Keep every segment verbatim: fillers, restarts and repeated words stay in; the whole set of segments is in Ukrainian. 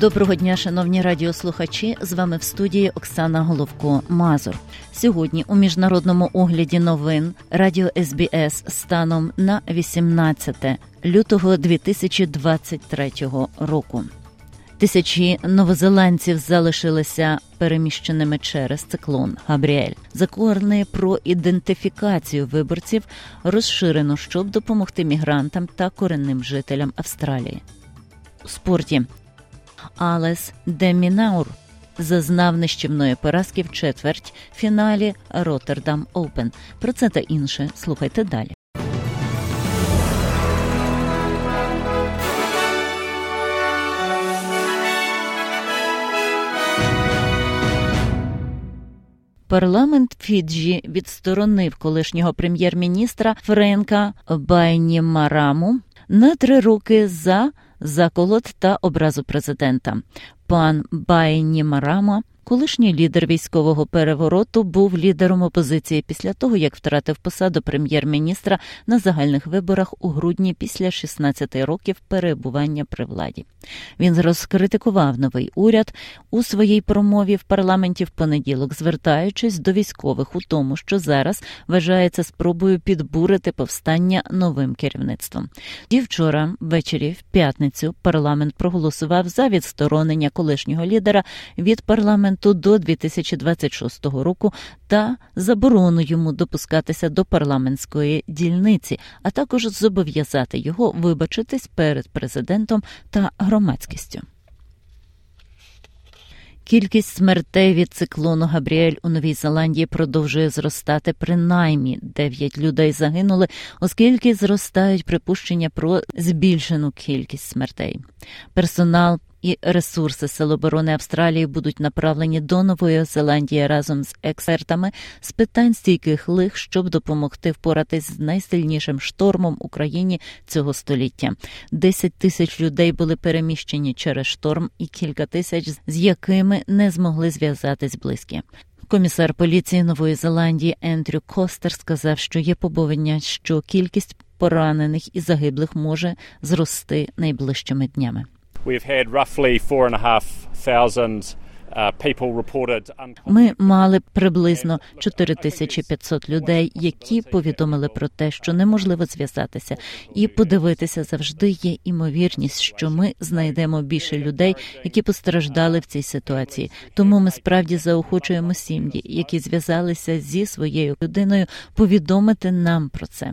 Доброго дня, шановні радіослухачі! З вами в студії Оксана Головко-Мазур. Сьогодні у міжнародному огляді новин Радіо ес бі ес станом на вісімнадцяте лютого дві тисячі двадцять третього року. Тисячі новозеландців залишилися переміщеними через циклон Габріель. Закони про ідентифікацію виборців розширено, щоб допомогти мігрантам та корінним жителям Австралії. У спорті. Алекс де Мінаур зазнав нищівної поразки в четвертьфіналі Rotterdam Open. Про це та інше слухайте далі. Парламент Фіджі відсторонив колишнього прем'єр-міністра Френка Байнімараму на три роки за заколот та образу президента. Пан Байнімарама, колишній лідер військового перевороту, був лідером опозиції після того, як втратив посаду прем'єр-міністра на загальних виборах у грудні після шістнадцяти років перебування при владі. Він розкритикував новий уряд у своїй промові в парламенті в понеділок, звертаючись до військових у тому, що зараз вважається спробою підбурити повстання новим керівництвом. І вчора ввечері, в п'ятницю, парламент проголосував за відсторонення колишнього лідера від парламенту до дві тисячі двадцять шостого року та заборону йому допускатися до парламентської дільниці, а також зобов'язати його вибачитись перед президентом та громадськістю. Кількість смертей від циклону Габріель у Новій Зеландії продовжує зростати. Принаймні дев'ять людей загинули, оскільки зростають припущення про збільшену кількість смертей. Персонал і ресурси Сил оборони Австралії будуть направлені до Нової Зеландії разом з експертами з питань стійких лих, щоб допомогти впоратись з найсильнішим штормом в Україні цього століття. Десять тисяч людей були переміщені через шторм і кілька тисяч, з якими не змогли зв'язатись близькі. Комісар поліції Нової Зеландії Андрю Костер сказав, що є побоювання, що кількість поранених і загиблих може зрости найближчими днями. Ми мали приблизно чотири тисячі п'ятсот людей, які повідомили про те, що неможливо зв'язатися і подивитися. Завжди є ймовірність, що ми знайдемо більше людей, які постраждали в цій ситуації. Тому ми справді заохочуємо сім'ї, які зв'язалися зі своєю людиною, повідомити нам про це.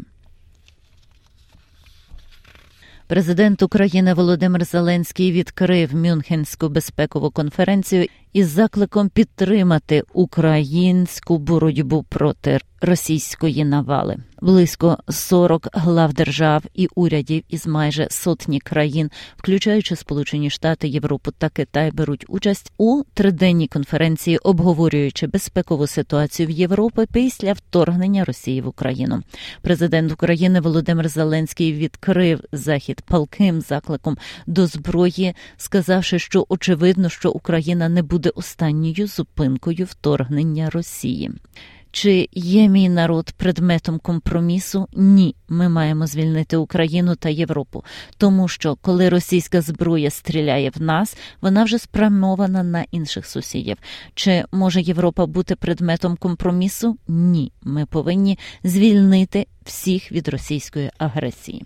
Президент України Володимир Зеленський відкрив Мюнхенську безпекову конференцію із закликом підтримати українську боротьбу проти російської навали. Близько сорок глав держав і урядів із майже сотні країн, включаючи Сполучені Штати, Європу та Китай, беруть участь у триденній конференції, обговорюючи безпекову ситуацію в Європі після вторгнення Росії в Україну. Президент України Володимир Зеленський відкрив захід палким закликом до зброї, сказавши, що очевидно, що Україна не буде буде останньою зупинкою вторгнення Росії. Чи є мій народ предметом компромісу? Ні. Ми маємо звільнити Україну та Європу. Тому що, коли російська зброя стріляє в нас, вона вже спрямована на інших сусідів. Чи може Європа бути предметом компромісу? Ні. Ми повинні звільнити всіх від російської агресії.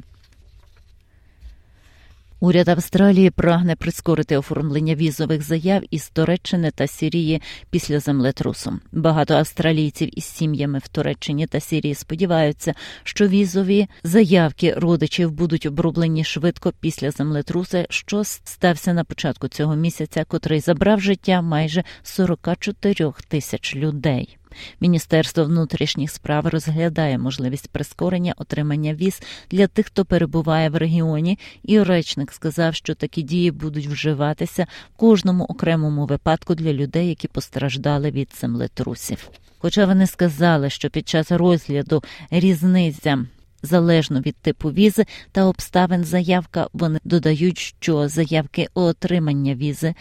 Уряд Австралії прагне прискорити оформлення візових заяв із Туреччини та Сирії після землетрусу. Багато австралійців із сім'ями в Туреччині та Сирії сподіваються, що візові заявки родичів будуть оброблені швидко після землетруса, що стався на початку цього місяця, котрий забрав життя майже сорок чотири тисяч людей. Міністерство внутрішніх справ розглядає можливість прискорення отримання віз для тих, хто перебуває в регіоні, і речник сказав, що такі дії будуть вживатися в кожному окремому випадку для людей, які постраждали від землетрусів. Хоча вони сказали, що під час розгляду різниця Залежно від типу візи та обставин заявка, вони додають, що заявки у отримання візи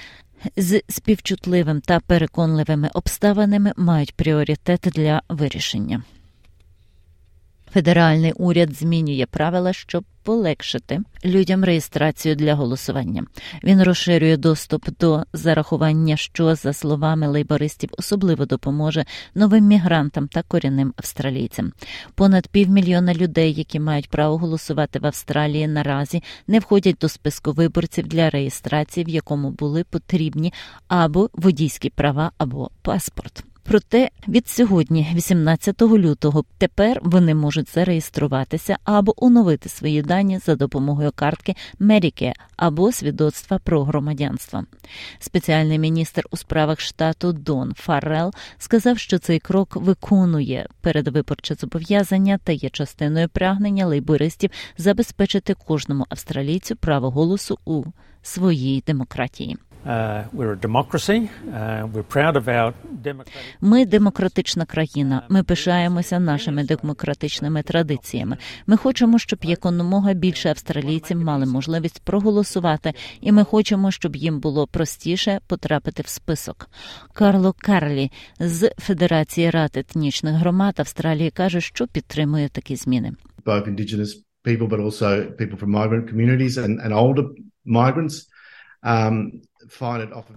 з співчутливим та переконливими обставинами мають пріоритет для вирішення. Федеральний уряд змінює правила, щоб полегшити людям реєстрацію для голосування. Він розширює доступ до зарахування, що, за словами лейбористів, особливо допоможе новим мігрантам та корінним австралійцям. Понад півмільйона людей, які мають право голосувати в Австралії, наразі не входять до списку виборців для реєстрації, в якому були потрібні або водійські права, або паспорт. Проте від сьогодні, вісімнадцятого лютого, тепер вони можуть зареєструватися або оновити свої дані за допомогою картки Medicare або свідоцтва про громадянство. Спеціальний міністр у справах штату Дон Фаррелл сказав, що цей крок виконує передвиборче зобов'язання та є частиною прагнення лейбористів забезпечити кожному австралійцю право голосу у своїй демократії. Ми демократична країна. Ми пишаємося нашими демократичними традиціями. Ми хочемо, щоб якомога більше австралійців мали можливість проголосувати, і ми хочемо, щоб їм було простіше потрапити в список. Карло Карлі з Федерації Рад Етнічних Громад Австралії каже, що підтримує такі зміни. Both indigenous people, but also people from migrant communities and, and older migrants. Um,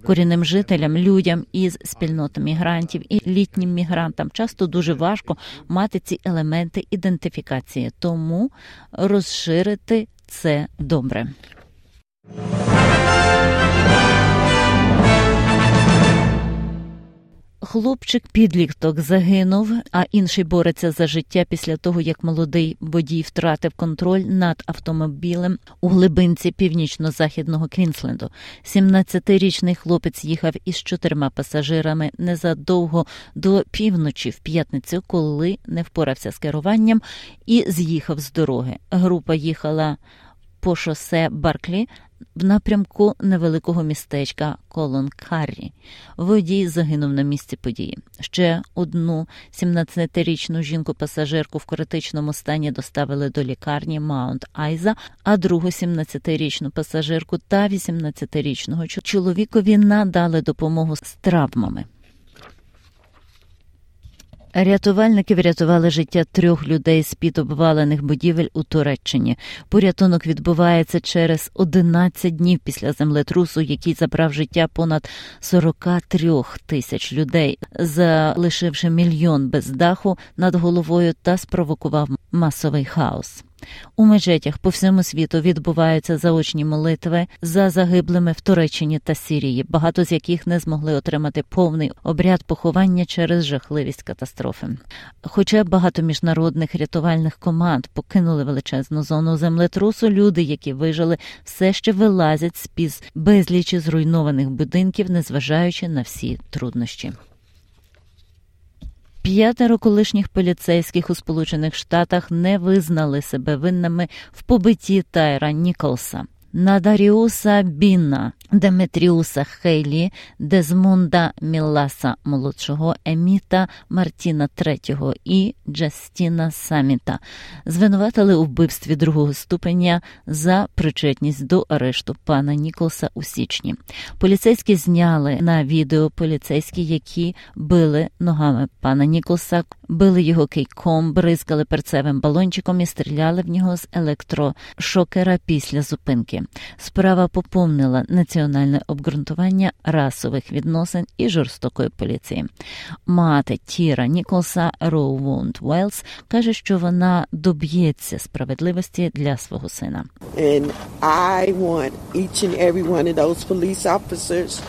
Корінним жителям, людям із спільноти мігрантів і літнім мігрантам часто дуже важко мати ці елементи ідентифікації, тому розширити це добре. Хлопчик-підліток загинув, а інший бореться за життя після того, як молодий водій втратив контроль над автомобілем у глибинці північно-західного Квінсленду. сімнадцятирічний хлопець їхав із чотирма пасажирами незадовго до півночі в п'ятницю, коли не впорався з керуванням і з'їхав з дороги. Група їхала по шосе Барклі в напрямку невеликого містечка Колон-Каррі. Водій загинув на місці події. Ще одну сімнадцятирічну жінку-пасажирку в критичному стані доставили до лікарні Маунт-Айза, а другу сімнадцятирічну пасажирку та вісімнадцятирічного чоловікові надали допомогу з травмами. Рятувальники врятували життя трьох людей з-під обвалених будівель у Туреччині. Порятунок відбувається через одинадцять днів після землетрусу, який забрав життя понад сорок три тисяч людей, залишивши мільйон без даху над головою та спровокував масовий хаос. У мечетях по всьому світу відбуваються заочні молитви за загиблими в Туреччині та Сирії, багато з яких не змогли отримати повний обряд поховання через жахливість катастрофи. Хоча багато міжнародних рятувальних команд покинули величезну зону землетрусу, люди, які вижили, все ще вилазять з-під безлічі зруйнованих будинків, незважаючи на всі труднощі. П'ятеро колишніх поліцейських у Сполучених Штатах не визнали себе винними в побитті Тайра Ніколса, Надаріуса Біна, Деметріуса Хейлі, Дезмунда Міласа Молодшого, Еміта Мартіна Третього і Джастіна Саміта. Звинуватили у вбивстві другого ступеня за причетність до арешту пана Ніколса у січні. Поліцейські зняли на відео поліцейські, які били ногами пана Ніколса, били його кийком, бризкали перцевим балончиком і стріляли в нього з електрошокера після зупинки. Справа поповнила національне обґрунтування расових відносин і жорстокої поліції. Мати Тіра Ніколса, Роу Воунд Уелс, каже, що вона доб'ється справедливості для свого сина. And I want each and every one of those police officers.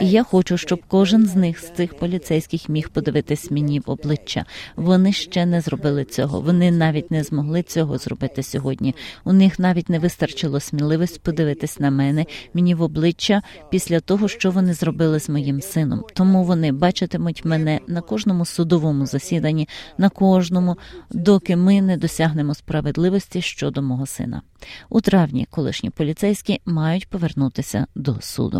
Я хочу, щоб кожен з них, з цих поліцейських, міг подивитись мені в обличчя. Вони ще не зробили цього. Вони навіть не змогли цього зробити сьогодні. У них навіть не вистачило сміливості подивитись на мене, мені в обличчя, після того, що вони зробили з моїм сином. Тому вони бачитимуть мене на кожному судовому засіданні, на кожному, доки ми не досягнемо справедливості щодо мого сина. У травні колишні поліцейські мають повернутися до суду.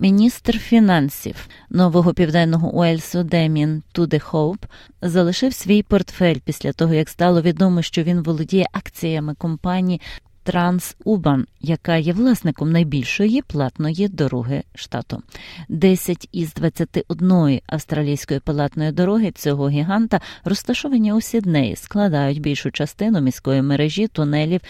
Міністр фінансів Нового Південного Уельсу Демін Тудехоуп залишив свій портфель після того, як стало відомо, що він володіє акціями компанії Transurban, яка є власником найбільшої платної дороги штату. Десять із двадцяти однієї австралійської платної дороги цього гіганта розташовані у Сіднеї, складають більшу частину міської мережі тунелів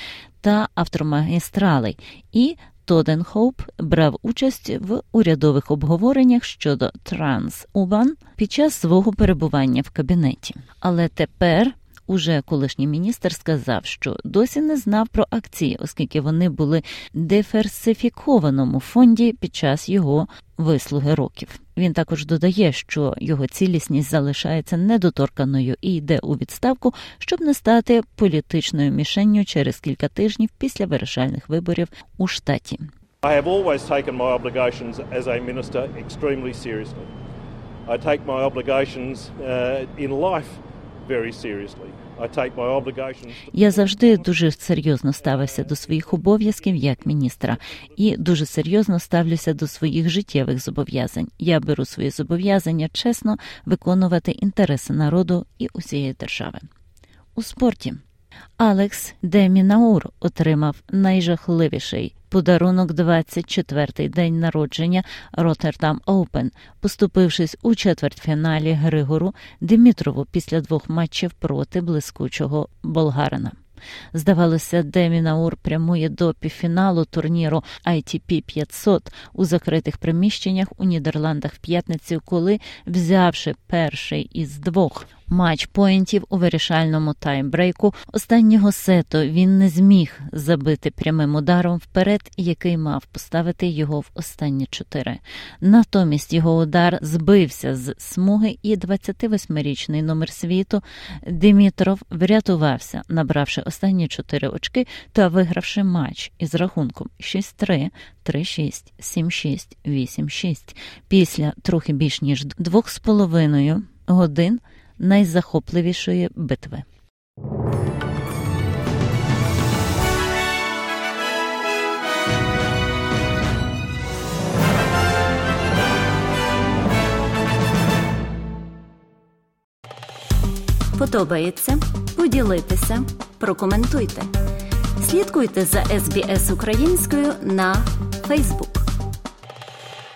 та автомагістралей. І Тудехоуп брав участь в урядових обговореннях щодо Transurban під час свого перебування в кабінеті. Але тепер уже колишній міністр сказав, що досі не знав про акції, оскільки вони були в диверсифікованому фонді під час його вислуги років. Він також додає, що його цілісність залишається недоторканою і йде у відставку, щоб не стати політичною мішенню через кілька тижнів після вирішальних виборів у штаті. I have always taken my obligations as a minister extremely seriously. I take my obligations uh, in life very seriously. Я завжди дуже серйозно ставився до своїх обов'язків як міністра і дуже серйозно ставлюся до своїх життєвих зобов'язань. Я беру свої зобов'язання чесно виконувати інтереси народу і усієї держави. У спорті Алекс де Мінаур отримав найжахливіший подарунок двадцять четвертий день народження Rotterdam Open, поступившись у четвертьфіналі Григору Дмитрову після двох матчів проти блискучого болгарина. Здавалося, де Мінаур прямує до півфіналу турніру ай ті пі п'ятсот у закритих приміщеннях у Нідерландах в п'ятницю, коли, взявши перший із двох матч-поінтів у вирішальному таймбрейку останнього сету, він не зміг забити прямим ударом вперед, який мав поставити його в останні чотири. Натомість його удар збився з смуги і двадцятивосьмирічний номер світу Дмитров врятувався, набравши останні чотири очки та вигравши матч із рахунком шість три, три шість, сім шість, вісім шість. Після трохи більш ніж двох з половиною годин найзахопливішої битви. Подобається? Поділіться, прокоментуйте. Слідкуйте за ес бі ес Українською на Facebook.